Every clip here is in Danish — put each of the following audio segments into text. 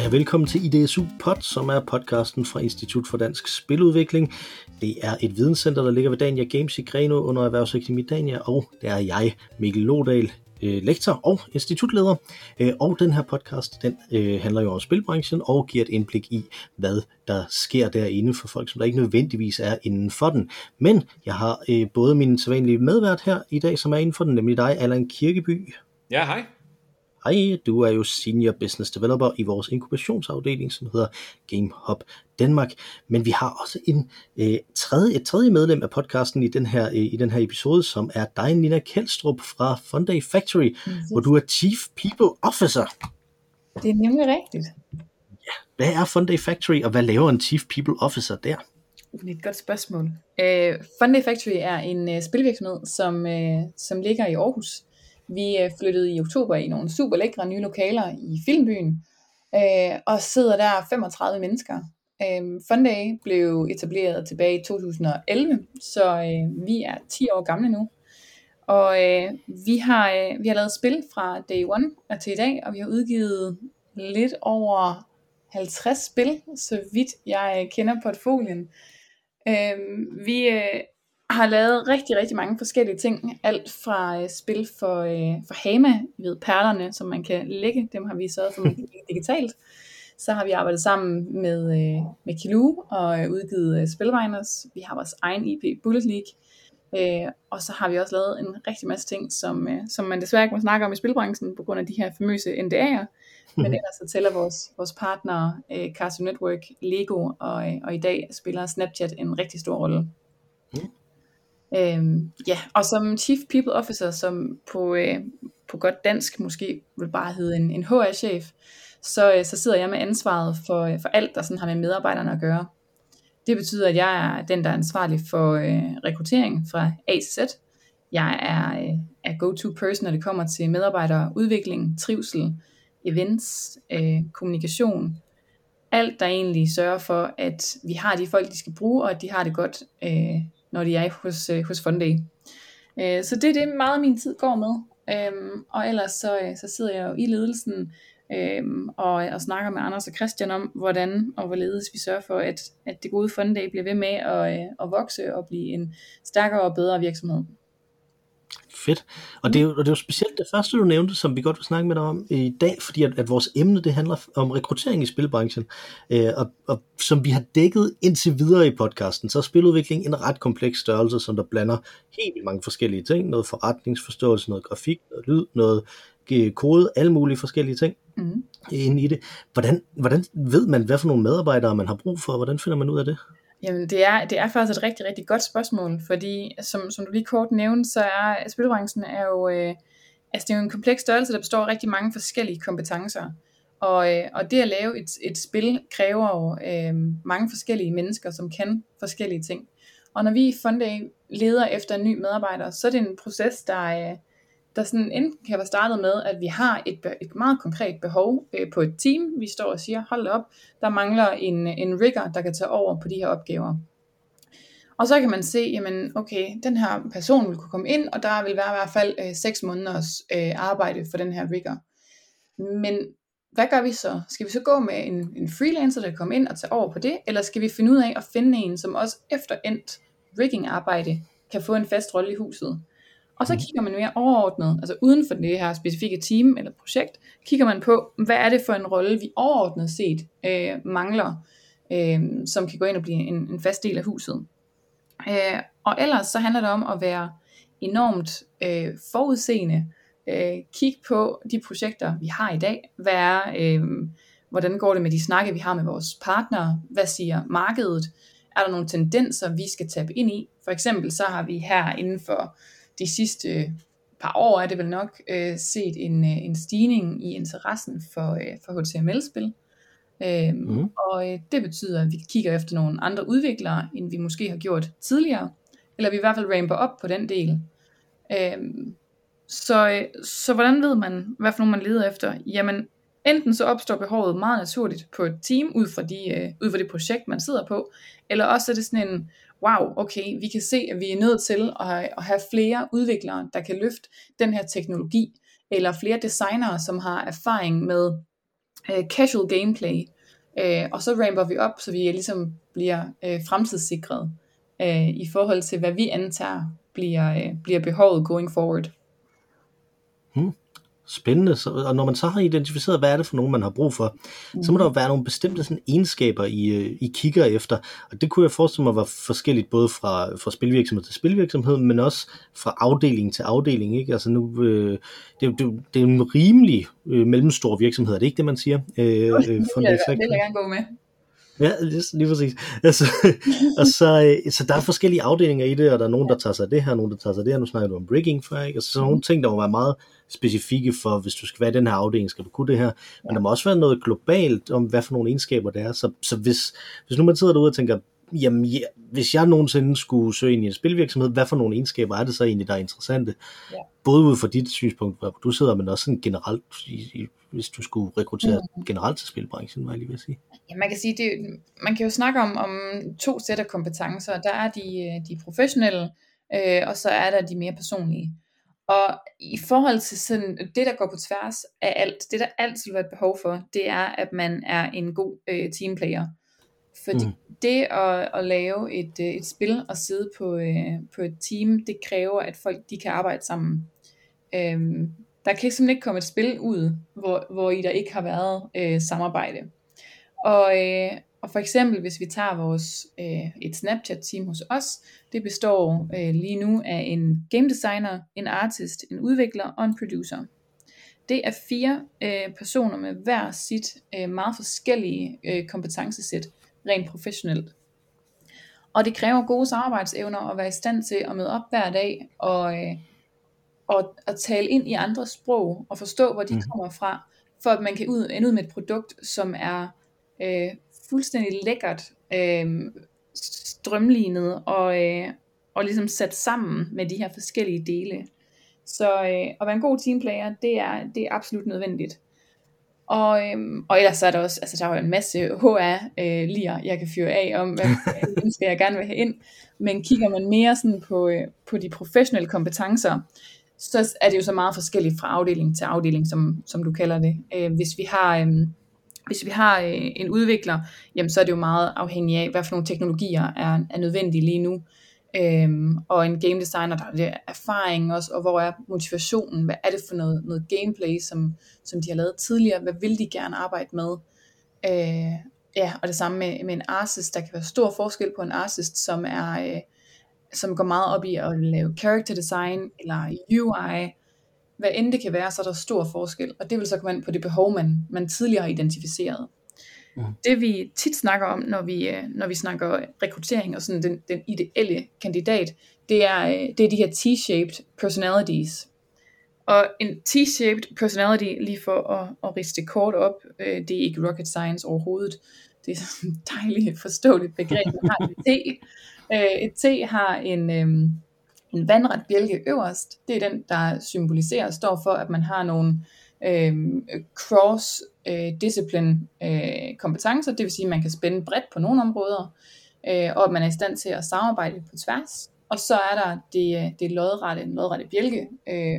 Hej og velkommen til IDSU Pod, som er podcasten fra Institut for Dansk Spiludvikling. Det er et videnscenter, der ligger ved Dania Games i Grenå under Erhvervsøkonomi Dania, og der er jeg, Mikkel Lodal, lektor og institutleder. Og den her podcast, den handler jo om spilbranchen og giver et indblik i, hvad der sker derinde for folk, som der ikke nødvendigvis er inden for den. Men jeg har både min sædvanlige medvært her i dag, som er inden for den, nemlig dig, Allan Kirkeby. Ja, hej. Hej, du er jo Senior Business Developer i vores inkubationsafdeling, som hedder Game Hub Danmark. Men vi har også et tredje medlem af podcasten i den her episode, som er dig, Nina Kjeldstrup fra Funday Factory, hvor du er Chief People Officer. Det er nemlig rigtigt. Ja. Hvad er Funday Factory, og hvad laver en Chief People Officer der? Det er et godt spørgsmål. Funday Factory er en spilvirksomhed, som ligger i Aarhus. Vi flyttede i oktober i nogle super lækre nye lokaler i Filmbyen, og sidder der 35 mennesker. Funday blev etableret tilbage i 2011, så vi er 10 år gamle nu. Og vi har lavet spil fra day one og til i dag, og vi har udgivet lidt over 50 spil, så vidt jeg kender portfolien. Vi har lavet rigtig, rigtig mange forskellige ting. Alt fra spil for Hama, ved perlerne, som man kan lægge. Dem har vi sørget for, man kan lægge digitalt. Så har vi arbejdet sammen med Killoo og udgivet Spilvejners. Vi har vores egen IP, Bullet League. Og så har vi også lavet en rigtig masse ting, som man desværre ikke må snakke om i spilbranchen, på grund af de her famøse NDA'er. Men ellers så tæller vores partnere, Carson Network, Lego, og i dag spiller Snapchat en rigtig stor rolle. Og som Chief People Officer, som på godt dansk måske vil bare hedde en HR-chef, så sidder jeg med ansvaret for alt, der sådan har med medarbejderne at gøre. Det betyder, at jeg er den, der er ansvarlig for rekruttering fra A til Z. Jeg er go-to person, når det kommer til medarbejdere, udvikling, trivsel, events, kommunikation. Alt, der egentlig sørger for, at vi har de folk, de skal bruge, og at de har det godt, når de er hos Funday. Så det er det, meget af min tid går med. Og ellers så sidder jeg jo i ledelsen og snakker med Anders og Christian om, hvordan og hvorledes vi sørger for, at det gode Funday bliver ved med at vokse og blive en stærkere og bedre virksomhed. Fedt. Og det er jo specielt det første, du nævnte, som vi godt vil snakke med dig om i dag, fordi at vores emne, det handler om rekruttering i spilbranchen, og som vi har dækket indtil videre i podcasten, så er spiludvikling en ret kompleks størrelse, som der blander helt vildt mange forskellige ting, noget forretningsforståelse, noget grafik, noget lyd, noget kode, alle mulige forskellige ting inde i det. Hvordan ved man, hvad for nogle medarbejdere man har brug for, og hvordan finder man ud af det? Jamen det er faktisk et rigtig, rigtig godt spørgsmål, fordi som du lige kort nævnte, så er spilbranchen det er jo en kompleks størrelse, der består af rigtig mange forskellige kompetencer. Og det at lave et spil kræver jo mange forskellige mennesker, som kan forskellige ting. Og når vi i Funday leder efter en ny medarbejder, så er det en proces, der sådan enten kan være startet med, at vi har et meget konkret behov på et team. Vi står og siger, hold op, der mangler en rigger, der kan tage over på de her opgaver. Og så kan man se, jamen okay, den her person vil kunne komme ind, og der vil være i hvert fald 6 måneders arbejde for den her rigger. Men hvad gør vi så? Skal vi så gå med en freelancer, der kommer ind og tager over på det? Eller skal vi finde ud af at finde en, som også efter endt rigging-arbejde kan få en fast rolle i huset? Og så kigger man mere overordnet, altså uden for det her specifikke team eller projekt, kigger man på, hvad er det for en rolle, vi overordnet set mangler, som kan gå ind og blive en fast del af huset. Og ellers så handler det om at være enormt forudseende, kigge på de projekter, vi har i dag, hvordan går det med de snakke, vi har med vores partnere, hvad siger markedet, er der nogle tendenser, vi skal tabe ind i. For eksempel så har vi her inden for de sidste par år er det vel nok set en stigning i interessen for HTML-spil. Og det betyder, at vi kigger efter nogle andre udviklere, end vi måske har gjort tidligere. Eller vi i hvert fald ramper op på den del. Så hvordan ved man, hvad for nogen man leder efter? Jamen, enten så opstår behovet meget naturligt på et team, ud fra det projekt, man sidder på. Eller også er det sådan en, wow, okay, vi kan se, at vi er nødt til at have flere udviklere, der kan løfte den her teknologi, eller flere designere, som har erfaring med casual gameplay, og så ramper vi op, så vi ligesom bliver fremtidssikrede i forhold til, hvad vi antager bliver behovet going forward. Spændende. Og når man så har identificeret, hvad er det for nogen, man har brug for, så må der jo være nogle bestemte sådan, egenskaber, I kigger efter. Og det kunne jeg forestille mig var forskelligt, både fra spilvirksomhed til spilvirksomhed, men også fra afdeling til afdeling. Ikke? Altså nu, det er en rimelig mellemstor virksomhed, er det ikke det, man siger? Det vil jeg gerne gå med. Ja, lige præcis. Altså, så der er forskellige afdelinger i det, og der er nogen, der tager sig af det her, nogen, der tager sig af det her. Nu snakker du om rigging før, ikke? Altså sådan nogle ting, der må være meget specifikke for, hvis du skal være i den her afdeling, skal du kunne det her. Men der må også være noget globalt om, hvad for nogle egenskaber det er. Så hvis nu man sidder derude og tænker, jamen ja, hvis jeg nogensinde skulle søge ind i en spilvirksomhed, hvad for nogle egenskaber er det så egentlig, der er interessante? Ja. Både ud fra dit synspunkt, hvor du sidder, men også sådan generelt, hvis du skulle rekruttere generelt til spilbranchen, må jeg lige vil sige. Ja, man kan sige, man kan jo snakke om to sæt af kompetencer. Der er de professionelle, og så er der de mere personlige. Og i forhold til sådan, det, der går på tværs af alt, det der altid har været behov for, det er, at man er en god teamplayer. Fordi det at lave et spil og sidde på et team, det kræver, at folk de kan arbejde sammen. Der kan simpelthen ikke komme et spil ud, hvor I der ikke har været samarbejde. Og for eksempel, hvis vi tager vores et Snapchat-team hos os, det består lige nu af en game designer, en artist, en udvikler og en producer. Det er fire personer med hver sit meget forskellige kompetencesæt, rent professionelt. Og det kræver gode samarbejdsevner at være i stand til at møde op hver dag og tale ind i andre sprog og forstå, hvor de kommer fra, for at man kan ende ud med et produkt, som er fuldstændig lækkert, strømlignet og ligesom sat sammen med de her forskellige dele. Så at være en god teamplayer, det er absolut nødvendigt. Og ellers er der også, altså der er jo en masse HR-lier, jeg kan fyre af om, hvad mennesker jeg gerne vil have ind. Men kigger man mere sådan på de professionelle kompetencer, så er det jo så meget forskelligt fra afdeling til afdeling, som du kalder det. Hvis vi har en udvikler, jamen, så er det jo meget afhængig af, hvad for nogle teknologier er nødvendige lige nu. Og en game designer, der er det erfaring også, og hvor er motivationen, hvad er det for noget gameplay, som de har lavet tidligere, hvad vil de gerne arbejde med, og det samme med en artist. Der kan være stor forskel på en artist, som går meget op i at lave character design eller UI, hvad end det kan være, så er der stor forskel, og det vil så komme ind på det behov, man tidligere har identificeret. Det vi tit snakker om, når vi snakker rekruttering og sådan den ideelle kandidat, det er de her T-shaped personalities. Og en T-shaped personality, lige for at riste kort op, det er ikke rocket science overhovedet. Det er sådan et dejligt forståeligt begreb. Man har et T. Et T har en vandret bjælke øverst. Det er den, der symboliserer og står for, at man har nogle cross-discipline kompetencer, det vil sige, at man kan spænde bredt på nogle områder, og at man er i stand til at samarbejde på tværs. Og så er der det lodrette bjælke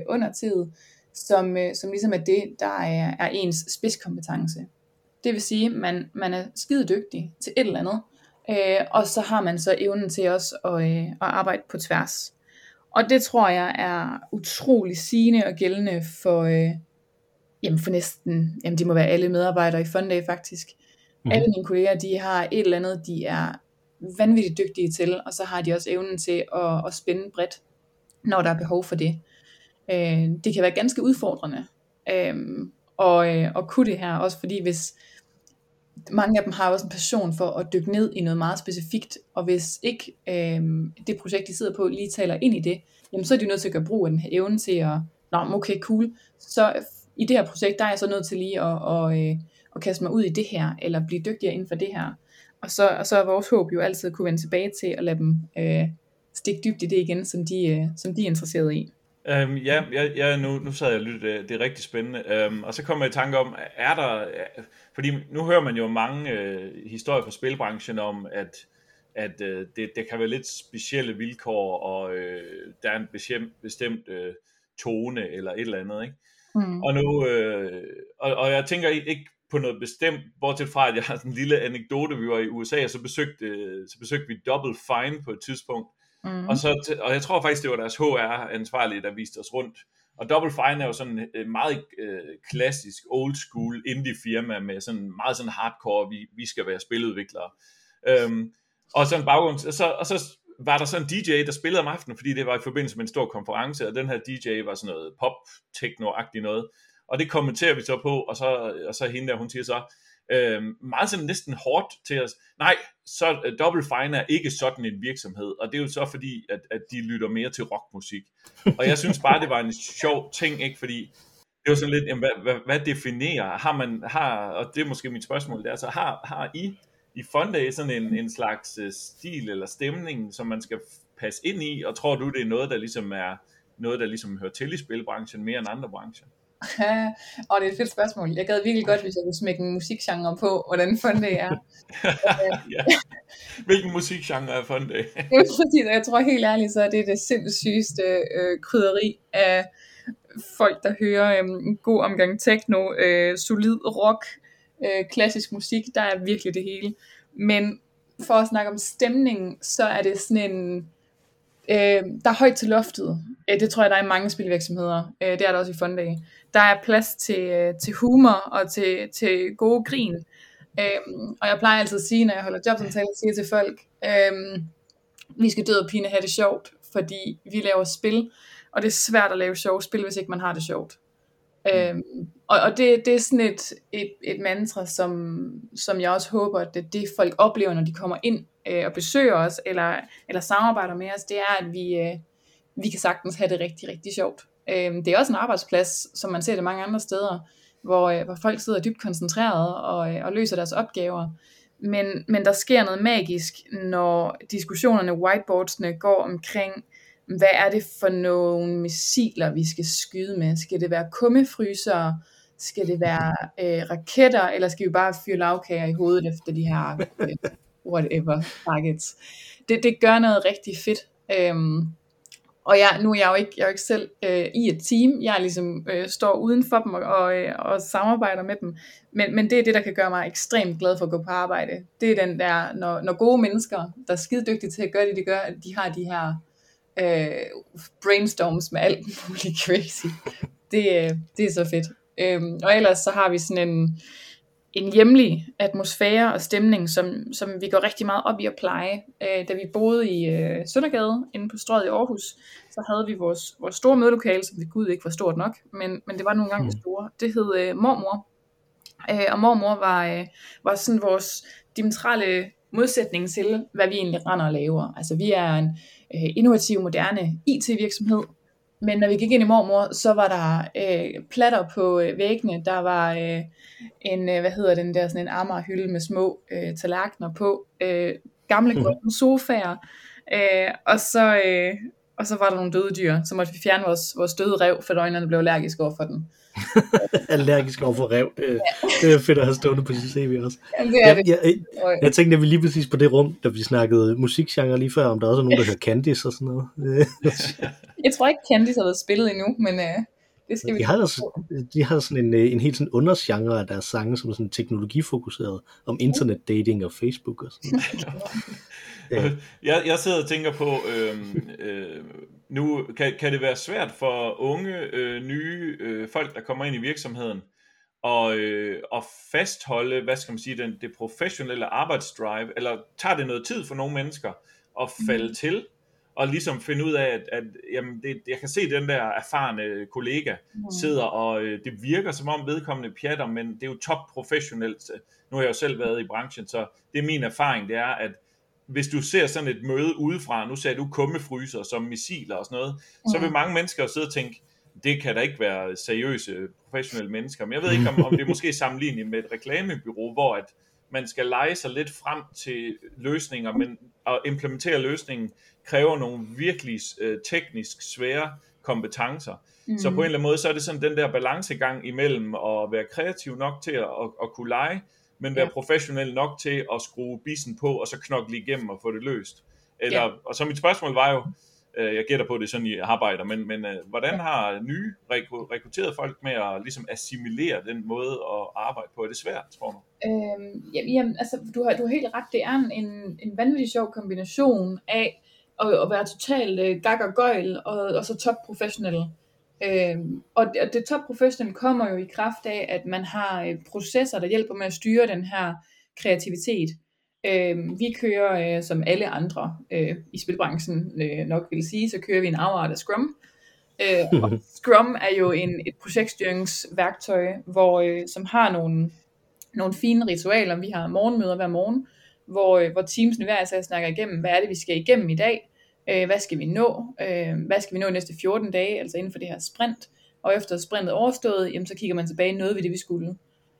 under tid, som ligesom er det, der er ens spidskompetence. Det vil sige, at man er skide dygtig til et eller andet, og så har man så evnen til også at arbejde på tværs. Og det tror jeg er utrolig sigende og gældende for det må være alle medarbejdere i Funday faktisk. Alle mine kolleger, de har et eller andet, de er vanvittigt dygtige til, og så har de også evnen til at spænde bredt, når der er behov for det. Det kan være ganske udfordrende at kunne det her, også fordi hvis mange af dem har også en passion for at dykke ned i noget meget specifikt, og hvis ikke det projekt, de sidder på, lige taler ind i det, jamen, så er de nødt til at gøre brug af den her evne til at, okay, cool, så i det her projekt, der er jeg så nødt til lige at kaste mig ud i det her, eller blive dygtigere inden for det her. Og så er vores håb jo altid at kunne vende tilbage til at lade dem stikke dybt i det igen, som de er interesserede i. Nu sad jeg og lyttede, det er rigtig spændende. Og så kom jeg i tanke om, fordi nu hører man jo mange historier fra spilbranchen om, at det kan være lidt specielle vilkår, og der er en bestemt tone eller et eller andet, ikke? Og jeg tænker ikke på noget bestemt, bortset fra, at jeg har sådan en lille anekdote, vi var i USA, og så besøgte vi Double Fine på et tidspunkt, og jeg tror faktisk, det var deres HR-ansvarlige, der viste os rundt, og Double Fine er jo sådan en meget klassisk, old school indie firma, med sådan meget sådan hardcore, vi skal være spiludviklere, og sådan baggrund, og så var der sådan en DJ, der spillede om aftenen, fordi det var i forbindelse med en stor konference, og den her DJ var sådan noget pop-techno-agtigt noget, og det kommenterer vi så på, og så hende der, hun siger så, meget sådan næsten hårdt til os, nej, så Double Fine er ikke sådan en virksomhed, og det er jo så fordi, at de lytter mere til rockmusik, og jeg synes bare, det var en sjov ting, ikke, fordi det var sådan lidt, jamen, hvad definerer, og det er måske mit spørgsmål, der, så har I Funday sådan en slags stil eller stemning, som man skal passe ind i, og tror du, det er noget, der ligesom hører til i spilbranchen mere end andre brancher? Og det er et fedt spørgsmål. Jeg gad virkelig godt, hvis jeg kunne smække en musikgenre på, hvordan Funday er. Ja. Hvilken musikgenre er Funday? Det er præcis, og jeg tror helt ærligt, så er det sindssygeste krydderi af folk, der hører en god omgang techno, solid rock, klassisk musik, der er virkelig det hele. Men for at snakke om stemningen, så er det sådan en der er højt til loftet. Det tror jeg, der er i mange spilvirksomheder. Det er der også i Funday. Der er plads til humor og til gode grin. Og jeg plejer altid at sige, når jeg holder jobsamtaler, siger til folk, vi skal død og pine have det sjovt, fordi vi laver spil, og det er svært at lave sjove spil, hvis ikke man har det sjovt. Og det er sådan et mantra, som jeg også håber, at det folk oplever, når de kommer ind og besøger os, eller samarbejder med os, det er, at vi kan sagtens have det rigtig, rigtig sjovt. Det er også en arbejdsplads, som man ser det mange andre steder, hvor folk sidder dybt koncentreret og løser deres opgaver. Men der sker noget magisk, når diskussionerne, whiteboardsene går omkring, hvad er det for nogle missiler, vi skal skyde med? Skal det være kummefrysere? Skal det være raketter? Eller skal vi bare fyre lavkager i hovedet efter de her whatever targets? Det gør noget rigtig fedt. Og jeg er jo ikke selv i et team. Jeg ligesom står uden for dem og samarbejder med dem. Men det er det, der kan gøre mig ekstremt glad for at gå på arbejde. Det er den der, når gode mennesker, der er skide dygtige til at gøre det, de gør, at de har de her brainstorms med alt muligt crazy. Det er så fedt. Og ellers så har vi sådan en hjemlig atmosfære og stemning, som vi går rigtig meget op i at pleje. Da vi boede i Søndergade, inde på Strøget i Aarhus, så havde vi vores store mødelokale, som vi gud ikke var stort nok, men det var nogle gange store. Det hed Mormor. Og Mormor var sådan vores diametrale modsætning til, hvad vi egentlig render og laver. Altså vi er en innovativ, moderne IT-virksomhed. Men når vi gik ind i Mormor, så var der platter på væggene. Der var sådan en Amager-hylde med små tallerkener på. Gamle grønne sofaer. Og så var der nogle døde dyr. Så måtte vi fjerne vores døde ræv, for øjnene blev allergisk over for den. Allergisk over for ræv. Det er fedt at have stående på sit CV også. Jamen, jeg tænkte nemlig lige præcis på det rum, da vi snakkede musikgenre lige før, om der også er nogen, der hører Candice og sådan noget. Jeg tror ikke, Candice har været spillet endnu, men det skal vi de har sådan en helt sådan undergenre af deres sange, som er sådan teknologifokuseret om internetdating og Facebook og sådan noget. Ja. Jeg sidder og tænker på, nu kan det være svært for unge, nye folk, der kommer ind i virksomheden, og fastholde, hvad skal man sige, det professionelle arbejdsdrive, eller tager det noget tid for nogle mennesker at falde til, og ligesom finde ud af, at jamen jeg kan se den der erfarne kollega sidder, og det virker som om vedkommende pjatter, men det er jo top professionelt. Nu har jeg jo selv været i branchen, så det er min erfaring, det er, at hvis du ser sådan et møde udefra, nu sagde du kummefryser som missiler og sådan noget, så vil mange mennesker sidde og tænke, det kan da ikke være seriøse professionelle mennesker. Men jeg ved ikke, om det er måske sammenlignet med et reklamebureau, hvor at man skal lege sig lidt frem til løsninger, men at implementere løsningen kræver nogle virkelig teknisk svære kompetencer. Så på en eller anden måde, så er det sådan den der balancegang imellem at være kreativ nok til at kunne lege, men være professionel nok til at skrue bissen på, og så knokle igennem og få det løst. Og så mit spørgsmål var jo, Jeg gætter på, det sådan, I arbejder, men hvordan har nye rekrutterede folk med at ligesom assimilere den måde at arbejde på? Er det svært, tror du? Jamen, altså, du har helt ret. Det er en vanvittig sjov kombination af at være totalt gak og gøjl og så topprofessionelle. Og det topprofessionelle kommer jo i kraft af, at man har processer, der hjælper med at styre den her kreativitet. Vi kører, som alle andre i spilbranchen nok vil sige, så kører vi en afart af Scrum. Og Scrum er jo et projektstyringsværktøj, som har nogle fine ritualer. Vi har morgenmøder hver morgen, hvor teamsene hver især snakker igennem, hvad er det, vi skal igennem i dag, hvad skal vi nå, hvad skal vi nå i næste 14 dage, altså inden for det her sprint. Og efter sprintet overstået, jamen, så kigger man tilbage, nåede vi det, vi skulle.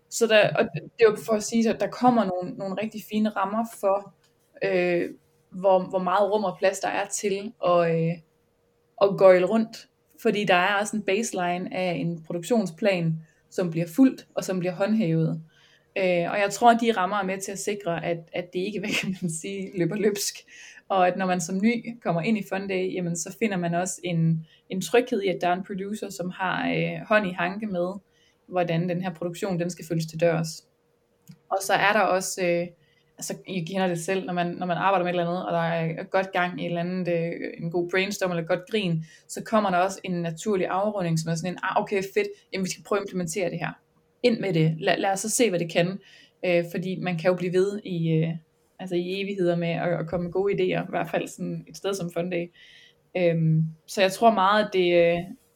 Så og det er jo for at sige, at der kommer nogle rigtig fine rammer for, hvor meget rum og plads der er til at gøjle rundt. Fordi der er også en baseline af en produktionsplan, som bliver fulgt og som bliver håndhævet. Og jeg tror, at de rammer er med til at sikre, at det ikke, hvad kan man sige, løber løbsk. Og at når man som ny kommer ind i Funday, jamen så finder man også en tryghed i, at der er en producer, som har hånd i hanke med, hvordan den her produktion, den skal følges til dørs. Og så er der også, altså I kender det selv, når man arbejder med et eller andet, og der er godt gang i et eller andet, en god brainstorm eller godt grin, så kommer der også en naturlig afrunding, som er sådan en, okay fedt, jamen vi skal prøve at implementere det her. Ind med det, lad os så se, hvad det kan, fordi man kan jo blive ved i evigheder med at komme med gode idéer, i hvert fald sådan et sted som Funday. Så jeg tror meget, at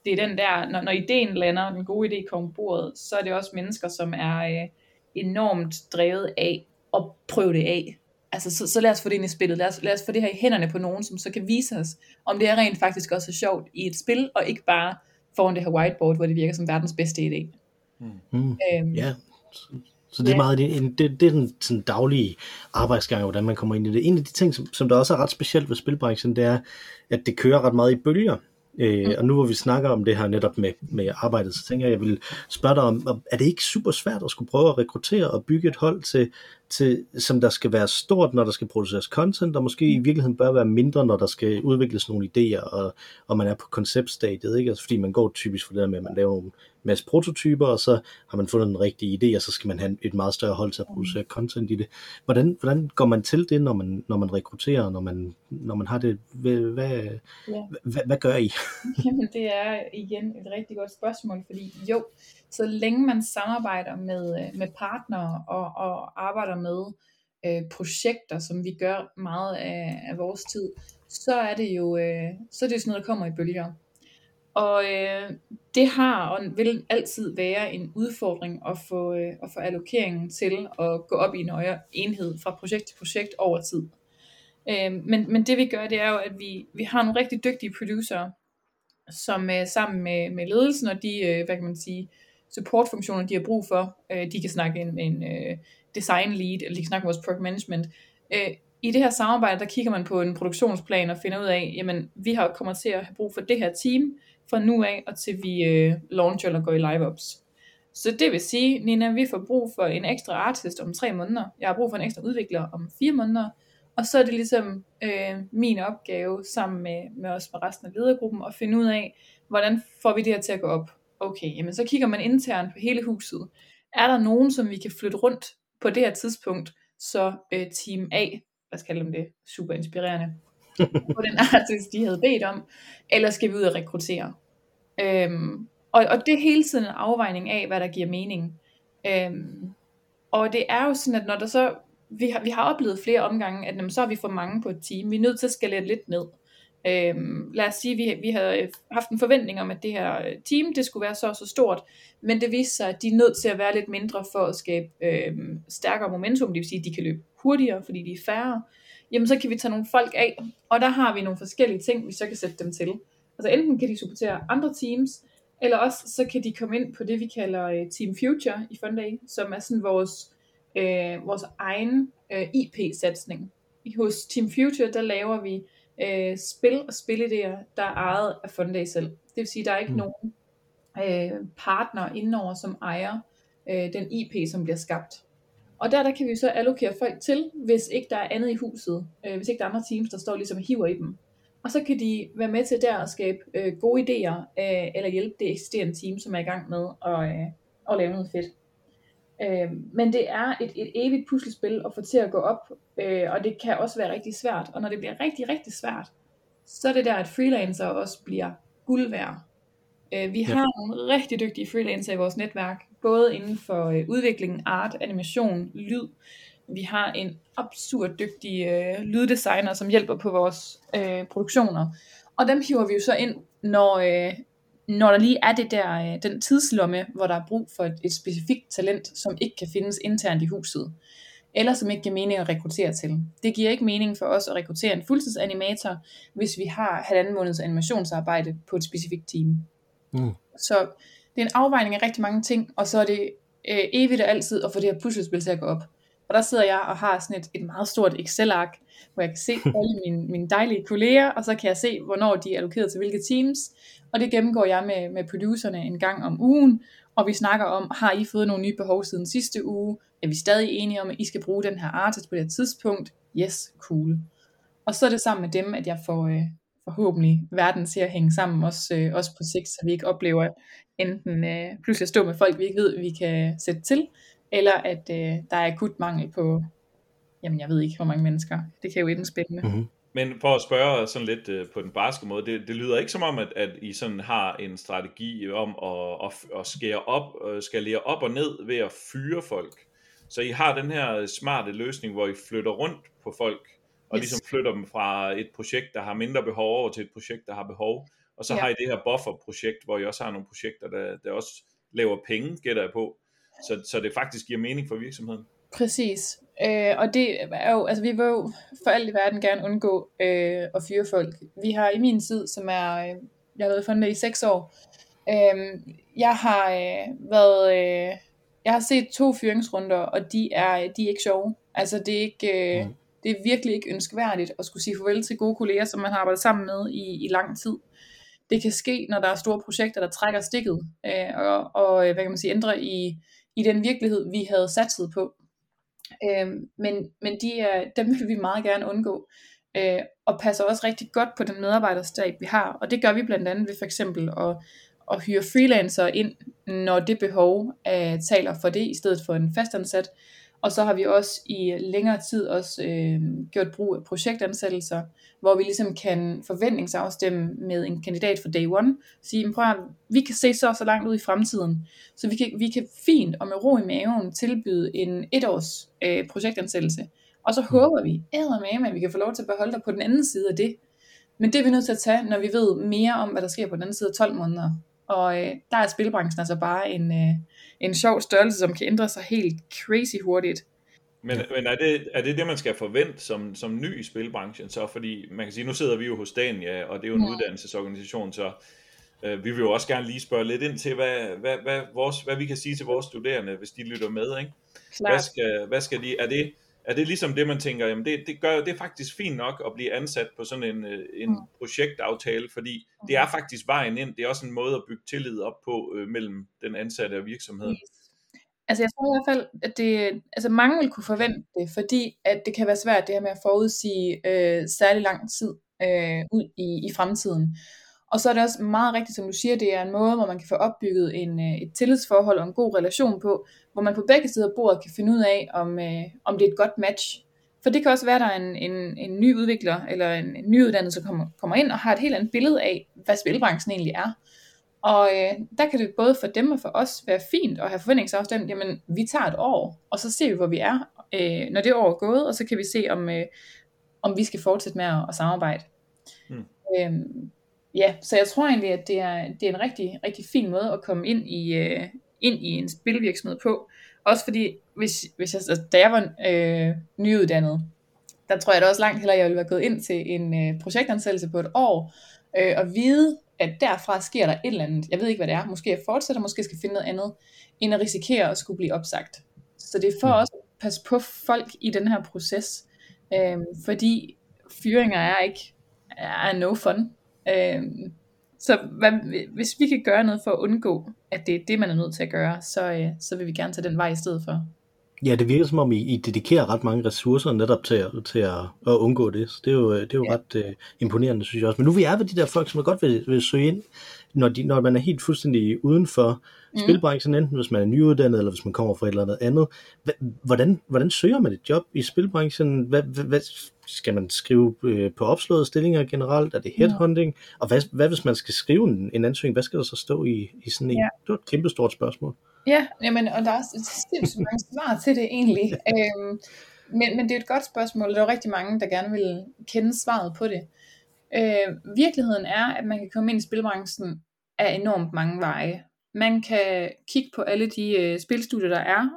det er den der, når idéen lander, den gode idé kommer på bordet, så er det også mennesker, som er enormt drevet af at prøve det af. Altså, så lad os få det ind i spillet. Lad os få det her i hænderne på nogen, som så kan vise os, om det er rent faktisk også sjovt i et spil, og ikke bare foran det her whiteboard, hvor det virker som verdens bedste idé. Ja, så det er meget det er den sådan daglige arbejdsgang, hvordan man kommer ind i det. En af de ting, som der også er ret specielt ved spilbranchen, det er, at det kører ret meget i bølger. Og nu hvor vi snakker om det her netop med arbejdet, så tænker jeg vil spørge dig om, er det ikke super svært at skulle prøve at rekruttere og bygge et hold til som der skal være stort, når der skal produceres content, og måske i virkeligheden bør være mindre, når der skal udvikles nogle idéer, og man er på konceptstadiet, ikke? Altså, fordi man går typisk for det der med, at man laver en masse prototyper, og så har man fundet den rigtige idé, og så skal man have et meget større hold til at producere content i det. Hvordan går man til det, når man rekrutterer, når man har det? Hvad gør I? Jamen, det er igen et rigtig godt spørgsmål, fordi jo, så længe man samarbejder med partnere og arbejder med projekter, som vi gør meget af vores tid, så er det jo så er det sådan noget, der kommer i bølger. Og det har og vil altid være en udfordring at få allokeringen til at gå op i en højere enhed fra projekt til projekt over tid. Men det vi gør, det er jo, at vi har nogle rigtig dygtige producer, som sammen med ledelsen og de, hvad kan man sige, supportfunktioner, de har brug for, de kan snakke en design lead, eller de kan snakke med vores product management. I det her samarbejde, der kigger man på en produktionsplan og finder ud af, jamen vi kommer til at have brug for det her team, fra nu af og til vi launcher eller går i live-ops. Så det vil sige, Nina, vi får brug for en ekstra artist om 3 måneder, jeg har brug for en ekstra udvikler om 4 måneder, og så er det ligesom min opgave sammen med os med resten af ledergruppen at finde ud af, hvordan får vi det her til at gå op. Okay, jamen så kigger man internt på hele huset. Er der nogen, som vi kan flytte rundt på det her tidspunkt, så team A, lad os kalde dem det, super inspirerende, på den artist, de havde bedt om, eller skal vi ud og rekruttere? Og det er hele tiden en afvejning af, hvad der giver mening. Og det er jo sådan, at når der så, vi har oplevet flere omgange, at så er vi for mange på et team, vi er nødt til at skalere lidt ned. Lad os sige, at vi havde haft en forventning om, at det her team, det skulle være så stort, men det viste sig, at de er nødt til at være lidt mindre for at skabe stærkere momentum, det vil sige, at de kan løbe hurtigere, fordi de er færre. Jamen så kan vi tage nogle folk af, og der har vi nogle forskellige ting, vi så kan sætte dem til. Altså enten kan de supportere andre teams, eller også så kan de komme ind på det, vi kalder Team Future i Funday, som er sådan vores egen IP-satsning. Hos Team Future, der laver vi spil og spilidéer, der er ejet af Funday selv. Det vil sige, der er ikke nogen partner indenover, som ejer den IP, som bliver skabt. Og der kan vi så allokere folk til, hvis ikke der er andet i huset, hvis ikke der er andre teams, der står ligesom og hiver i dem. Og så kan de være med til der at skabe gode idéer, eller hjælpe det eksisterende team, som er i gang med at lave noget fedt. Men det er et evigt puslespil at få til at gå op, og det kan også være rigtig svært. Og når det bliver rigtig, rigtig svært, så er det der, at freelancere også bliver guld værd. Vi har nogle rigtig dygtige freelancere i vores netværk, både inden for udvikling, art, animation, lyd. Vi har en absurd dygtig lyddesigner, som hjælper på vores produktioner. Og dem hiver vi jo så ind, når der lige er det der, den tidslomme, hvor der er brug for et specifikt talent, som ikke kan findes internt i huset, eller som ikke giver mening at rekruttere til. Det giver ikke mening for os at rekruttere en fuldtidsanimator, hvis vi har 1,5 måneds animationsarbejde på et specifikt team. Mm. Så det er en afvejning af rigtig mange ting, og så er det evigt og altid at få det her puslespil til at gå op. Og der sidder jeg og har sådan et meget stort Excel-ark, hvor jeg kan se alle mine dejlige kolleger, og så kan jeg se, hvornår de er allokeret til hvilke teams. Og det gennemgår jeg med producerne en gang om ugen, og vi snakker om, har I fået nogle nye behov siden sidste uge? Er vi stadig enige om, at I skal bruge den her artist på det tidspunkt? Yes, cool. Og så er det sammen med dem, at jeg får forhåbentlig verden til at hænge sammen, også på sigt, så vi ikke oplever enten pludselig at stå med folk, vi ikke ved, vi kan sætte til, eller at der er akut mangel på, jamen jeg ved ikke, hvor mange mennesker. Det kan jo ikke være spændende. Mm-hmm. Men for at spørge sådan lidt på den barske måde, det lyder ikke som om, at I sådan har en strategi om at skære op, skalere op og ned ved at fyre folk. Så I har den her smarte løsning, hvor I flytter rundt på folk, og ligesom flytter dem fra et projekt, der har mindre behov, over til et projekt, der har behov. Og så har I det her bufferprojekt, hvor I også har nogle projekter, der også laver penge, gætter jeg på. Så det faktisk giver mening for virksomheden. Præcis. Og det er jo, altså vi vil jo for alt i verden gerne undgå at fyre folk. Vi har i min tid, som jeg har været fundet med i 6 år, jeg har set 2 fyringsrunder, og de er ikke sjove. Altså det er ikke, det er virkelig ikke ønskværdigt at skulle sige farvel til gode kolleger, som man har arbejdet sammen med i lang tid. Det kan ske, når der er store projekter, der trækker stikket, og hvad kan man sige, ændrer i den virkelighed, vi havde satset på. Men dem vil vi meget gerne undgå, og passer også rigtig godt på den medarbejderstab, vi har. Og det gør vi blandt andet ved for eksempel at hyre freelancere ind, når det behov taler for det, i stedet for en fastansat. Og så har vi også i længere tid også gjort brug af projektansættelser, hvor vi ligesom kan forventningsafstemme med en kandidat fra day one. Sige, prøv at vi kan se så langt ud i fremtiden, så vi kan fint og med ro i maven tilbyde en 1-års projektansættelse. Og så håber vi eddermame, at vi kan få lov til at beholde dig på den anden side af det. Men det er vi nødt til at tage, når vi ved mere om, hvad der sker på den anden side af 12 måneder. Og der er spilbranchen altså bare en sjov størrelse, som kan ændre sig helt crazy hurtigt. Men er det, man skal forvente som ny i spilbranchen? Så fordi man kan sige, nu sidder vi jo hos Dania, og det er jo en uddannelsesorganisation, så vi vil jo også gerne lige spørge lidt ind til, hvad vi kan sige til vores studerende, hvis de lytter med, ikke? Hvad skal de, er det ligesom det, man tænker, jamen det er faktisk fint nok at blive ansat på sådan en projektaftale, fordi det er faktisk vejen ind, det er også en måde at bygge tillid op på mellem den ansatte og virksomheden. Altså jeg tror i hvert fald, at det, altså mange vil kunne forvente det, fordi at det kan være svært det her med at forudsige særlig lang tid ud i fremtiden. Og så er det også meget rigtigt, som du siger, det er en måde, hvor man kan få opbygget et tillidsforhold og en god relation på, hvor man på begge sider af bordet kan finde ud af, om det er et godt match. For det kan også være, at der er en ny udvikler eller en nyuddannet, som kommer ind og har et helt andet billede af, hvad spilbranchen egentlig er. Og der kan det både for dem og for os være fint at have forventningsafstemt, jamen vi tager et år, og så ser vi, hvor vi er, når det år er gået, og så kan vi se, om vi skal fortsætte med at samarbejde. Mm. Ja, så jeg tror egentlig, at det er en rigtig, rigtig fin måde at komme ind i en spilvirksomhed på. Også fordi, hvis jeg, altså, da jeg var nyuddannet, der tror jeg da også langt hellere, jeg ville være gået ind til en projektansættelse på et år, og vide, at derfra sker der et eller andet. Jeg ved ikke, hvad det er. Måske jeg fortsætter, måske skal finde noget andet, end at risikere at skulle blive opsagt. Så det er for os at passe på folk i den her proces, fordi fyringer er no fun. Så hvis vi kan gøre noget for at undgå, at det er det, man er nødt til at gøre, så vil vi gerne tage den vej i stedet for. Ja, det virker som om, I dedikerer ret mange ressourcer netop til at undgå det. Så det er jo ret imponerende, synes jeg også. Men nu vi er ved de der folk, som godt vil søge ind, når man er helt fuldstændig uden for spilbranchen, enten hvis man er nyuddannet, eller hvis man kommer fra et eller andet. Hvordan søger man et job i spilbranchen? Hvad skal man skrive på opslåede stillinger generelt? Er det headhunting? Og hvad hvis man skal skrive en ansøgning? Hvad skal der så stå i sådan en? Det er et kæmpestort spørgsmål. Ja, jamen, og der er sindssygt mange svar til det egentlig. Men det er et godt spørgsmål, og der er rigtig mange, der gerne vil kende svaret på det. Virkeligheden er, at man kan komme ind i spilbranchen af enormt mange veje. Man kan kigge på alle de spilstudier, der er,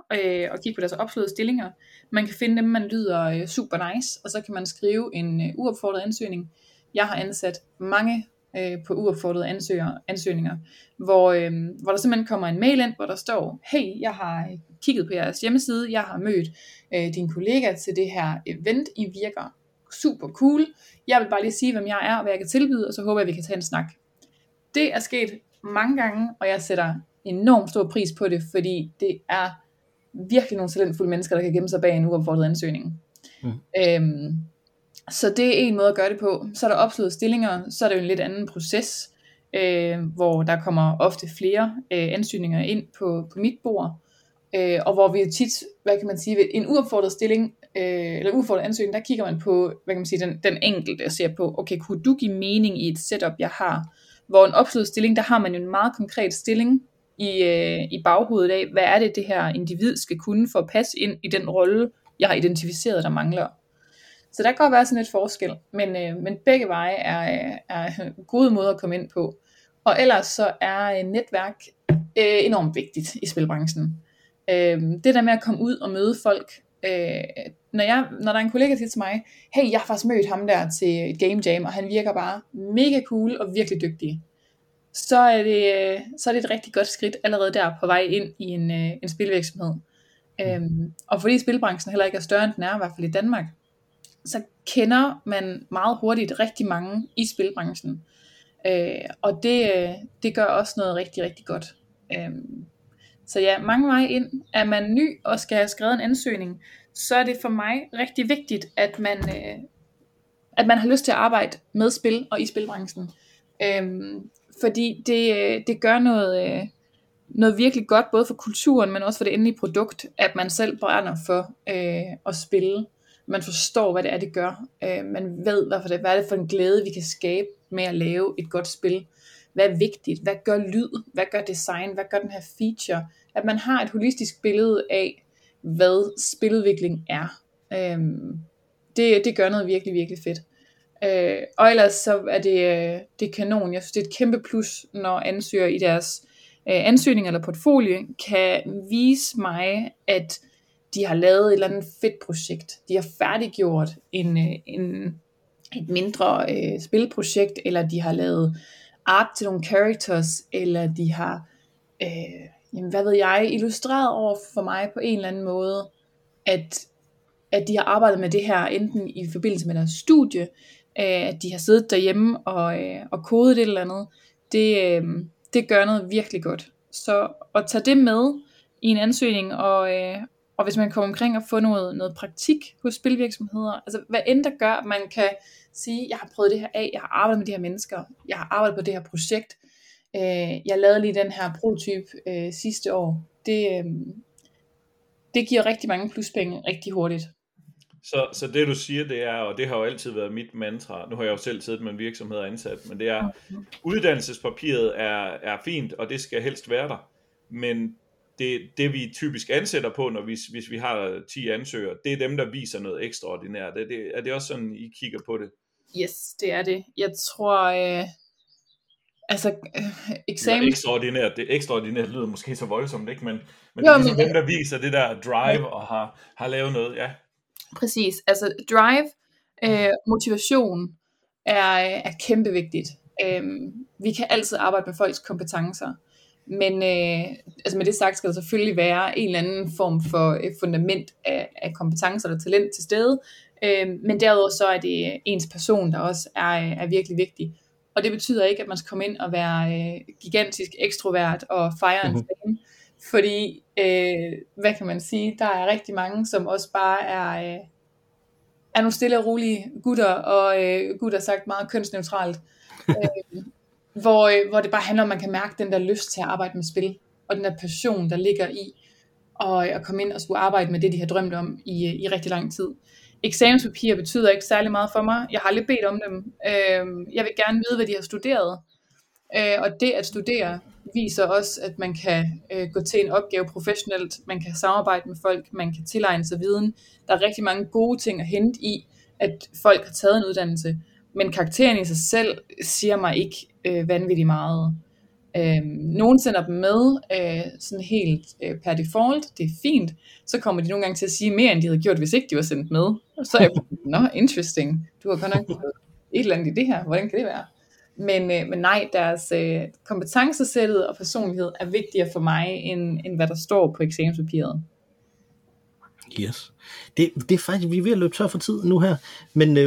og kigge på deres opslåede stillinger. Man kan finde dem, man lyder super nice, og så kan man skrive en uopfordret ansøgning. Jeg har ansat mange på uopfordrede ansøgninger, hvor der simpelthen kommer en mail ind, hvor der står, hey, jeg har kigget på jeres hjemmeside, jeg har mødt din kollega til det her event, I virker super cool, jeg vil bare lige sige, hvem jeg er og hvad jeg kan tilbyde, og så håber jeg, vi kan tage en snak. Det er sket mange gange, og jeg sætter enormt stor pris på det, fordi det er virkelig nogle talentfulde mennesker, der kan gemme sig bag en uopfordret ansøgning. Så det er en måde at gøre det på. Så er der opslåede stillinger, så er det jo en lidt anden proces, hvor der kommer ofte flere ansøgninger ind på mit bord, og hvor vi tit, hvad kan man sige, ved en uopfordret stilling, eller uopfordret ansøgning, der kigger man på, hvad kan man sige, den enkelte og ser på, okay, kunne du give mening i et setup, jeg har? Hvor en opslået stilling, der har man jo en meget konkret stilling i baghovedet af, hvad er det her individ skal kunne for at passe ind i den rolle, jeg har identificeret, der mangler. Så der kan godt være sådan et forskel, men begge veje er gode måder at komme ind på. Og ellers så er netværk enormt vigtigt i spilbranchen. Det der med at komme ud og møde folk. Når der er en kollega, der siger til mig, hey, jeg har faktisk mødt ham der til et game jam, og han virker bare mega cool og virkelig dygtig. Så er det et rigtig godt skridt allerede der på vej ind i en spilvirksomhed. Og fordi spilbranchen heller ikke er større, end den er, i hvert fald i Danmark, så kender man meget hurtigt rigtig mange i spilbranchen. Og det gør også noget rigtig, rigtig godt. Så ja, mange veje ind. Er man ny og skal have skrevet en ansøgning, så er det for mig rigtig vigtigt, at man har lyst til at arbejde med spil og i spilbranchen. Fordi det gør noget virkelig godt, både for kulturen, men også for det endelige produkt, at man selv brænder for at spille. Man forstår, hvad det er, det gør. Man ved, hvad er det for en glæde, vi kan skabe med at lave et godt spil. Hvad er vigtigt? Hvad gør lyd? Hvad gør design? Hvad gør den her feature? At man har et holistisk billede af, hvad spiludvikling er. Det gør noget virkelig, virkelig fedt. Og ellers så er det kanon. Jeg synes, det er et kæmpe plus, når ansøgere i deres ansøgning eller portfolio kan vise mig, at de har lavet et eller andet fedt projekt. De har færdiggjort et mindre spilprojekt, eller de har lavet art til nogle characters, eller de har, hvad ved jeg, illustreret over for mig på en eller anden måde, at de har arbejdet med det her, enten i forbindelse med deres studie, at de har siddet derhjemme og kodet det eller andet. Det gør noget virkelig godt. Så at tage det med i en ansøgning, og hvis man kommer omkring og får noget praktik hos spilvirksomheder, altså hvad end der gør, at man kan sige, jeg har prøvet det her af, jeg har arbejdet med de her mennesker, jeg har arbejdet på det her projekt, jeg lavede lige den her prototype sidste år, det giver rigtig mange pluspenge rigtig hurtigt. Så det du siger, det er, og det har jo altid været mit mantra, nu har jeg jo selv siddet med en virksomhed og ansat, men det er, uddannelsespapiret er fint, og det skal helst være der, men det vi typisk ansætter på, når hvis vi har 10 ansøgere, det er dem, der viser noget ekstraordinært. Er det også sådan, I kigger på det? Yes, det er det. Jeg tror, eksamen... Ja, ekstraordinært. Det ekstraordinært lyder måske så voldsomt, ikke? Men jo, det er ligesom dem, der viser det der drive og har lavet noget, ja. Præcis. Altså drive, motivation er kæmpe vigtigt. Vi kan altid arbejde med folks kompetencer. Men med det sagt skal der selvfølgelig være en eller anden form for fundament af kompetencer eller talent til stede. Men derudover så er det ens person, der også er virkelig vigtig. Og det betyder ikke, at man skal komme ind og være gigantisk ekstrovert og fejre en fan. Fordi, hvad kan man sige, der er rigtig mange, som også bare er nogle stille og rolige gutter, og gutter sagt meget kønsneutralt, hvor det bare handler om, man kan mærke den der lyst til at arbejde med spil, og den der passion, der ligger i at komme ind og skulle arbejde med det, de har drømt om i rigtig lang tid. Eksamenspapirer betyder ikke særlig meget for mig. Jeg har aldrig bedt om dem. Jeg vil gerne vide, hvad de har studeret. Og det at studere viser også, at man kan gå til en opgave professionelt, man kan samarbejde med folk, man kan tilegne sig viden. Der er rigtig mange gode ting at hente i, at folk har taget en uddannelse, men karakteren i sig selv siger mig ikke vanvittigt meget. Nogen sender dem med sådan helt per default, det er fint. Så kommer de nogle gange til at sige mere, end de havde gjort, hvis ikke de var sendt med. Så er jeg, interesting, du har godt nok et eller andet i det her, hvordan kan det være? Men nej, deres kompetencesættet og personlighed er vigtigere for mig, end hvad der står på eksamenspapiret. Yes. Det er faktisk, vi er ved at løbe tør for tid nu her, men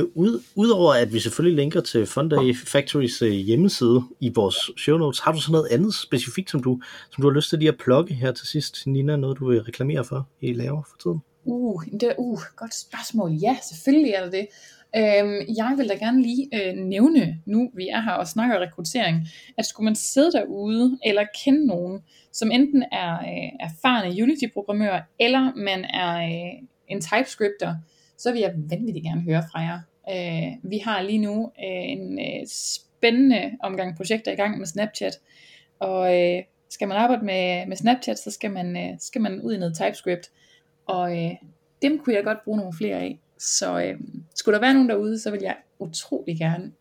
udover at vi selvfølgelig linker til Funday Factories hjemmeside i vores show notes, har du så noget andet specifikt, som du har lyst til lige at plukke her til sidst, Nina, noget du vil reklamere for, I laver for tiden? Godt spørgsmål. Ja, selvfølgelig er det. Jeg vil da gerne lige nævne, nu vi er her og snakker rekruttering, at skulle man sidde derude eller kende nogen, som enten er erfarne Unity-programmører, eller man er en typescripter, så vil jeg vanvittigt gerne høre fra jer. Vi har lige nu en spændende omgang projekter i gang med Snapchat, og skal man arbejde med Snapchat, så skal man ud i noget TypeScript, og dem kunne jeg godt bruge nogle flere af. Så skulle der være nogen derude, så vil jeg utrolig gerne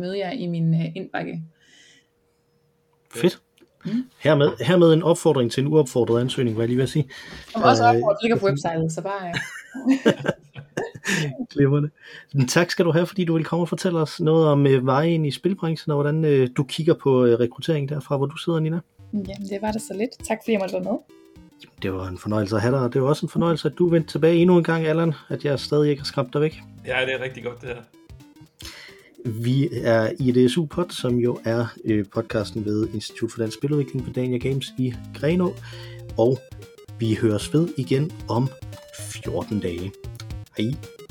møde jer i min indbakke. Fedt. Hermed en opfordring til en uopfordret ansøgning, hvad jeg lige vil sige. Og også opfordret ligger på websitet, så bare... Glimrende. Tak skal du have, fordi du vil komme og fortælle os noget om vejen ind i spilbranchen, og hvordan du kigger på rekruttering derfra, hvor du sidder, Nina. Jamen, det var det så lidt. Tak fordi jeg måtte være med. Det var en fornøjelse at have dig, og det var også en fornøjelse, at du vendte tilbage endnu en gang, Allan, at jeg stadig ikke har skræmt dig væk. Ja, det er rigtig godt det her. Vi er i IDSU Pod, som jo er podcasten ved Institut for Dansk Spiludvikling på Dania Games i Grenå, og vi høres ved igen om 14 dage. Hej!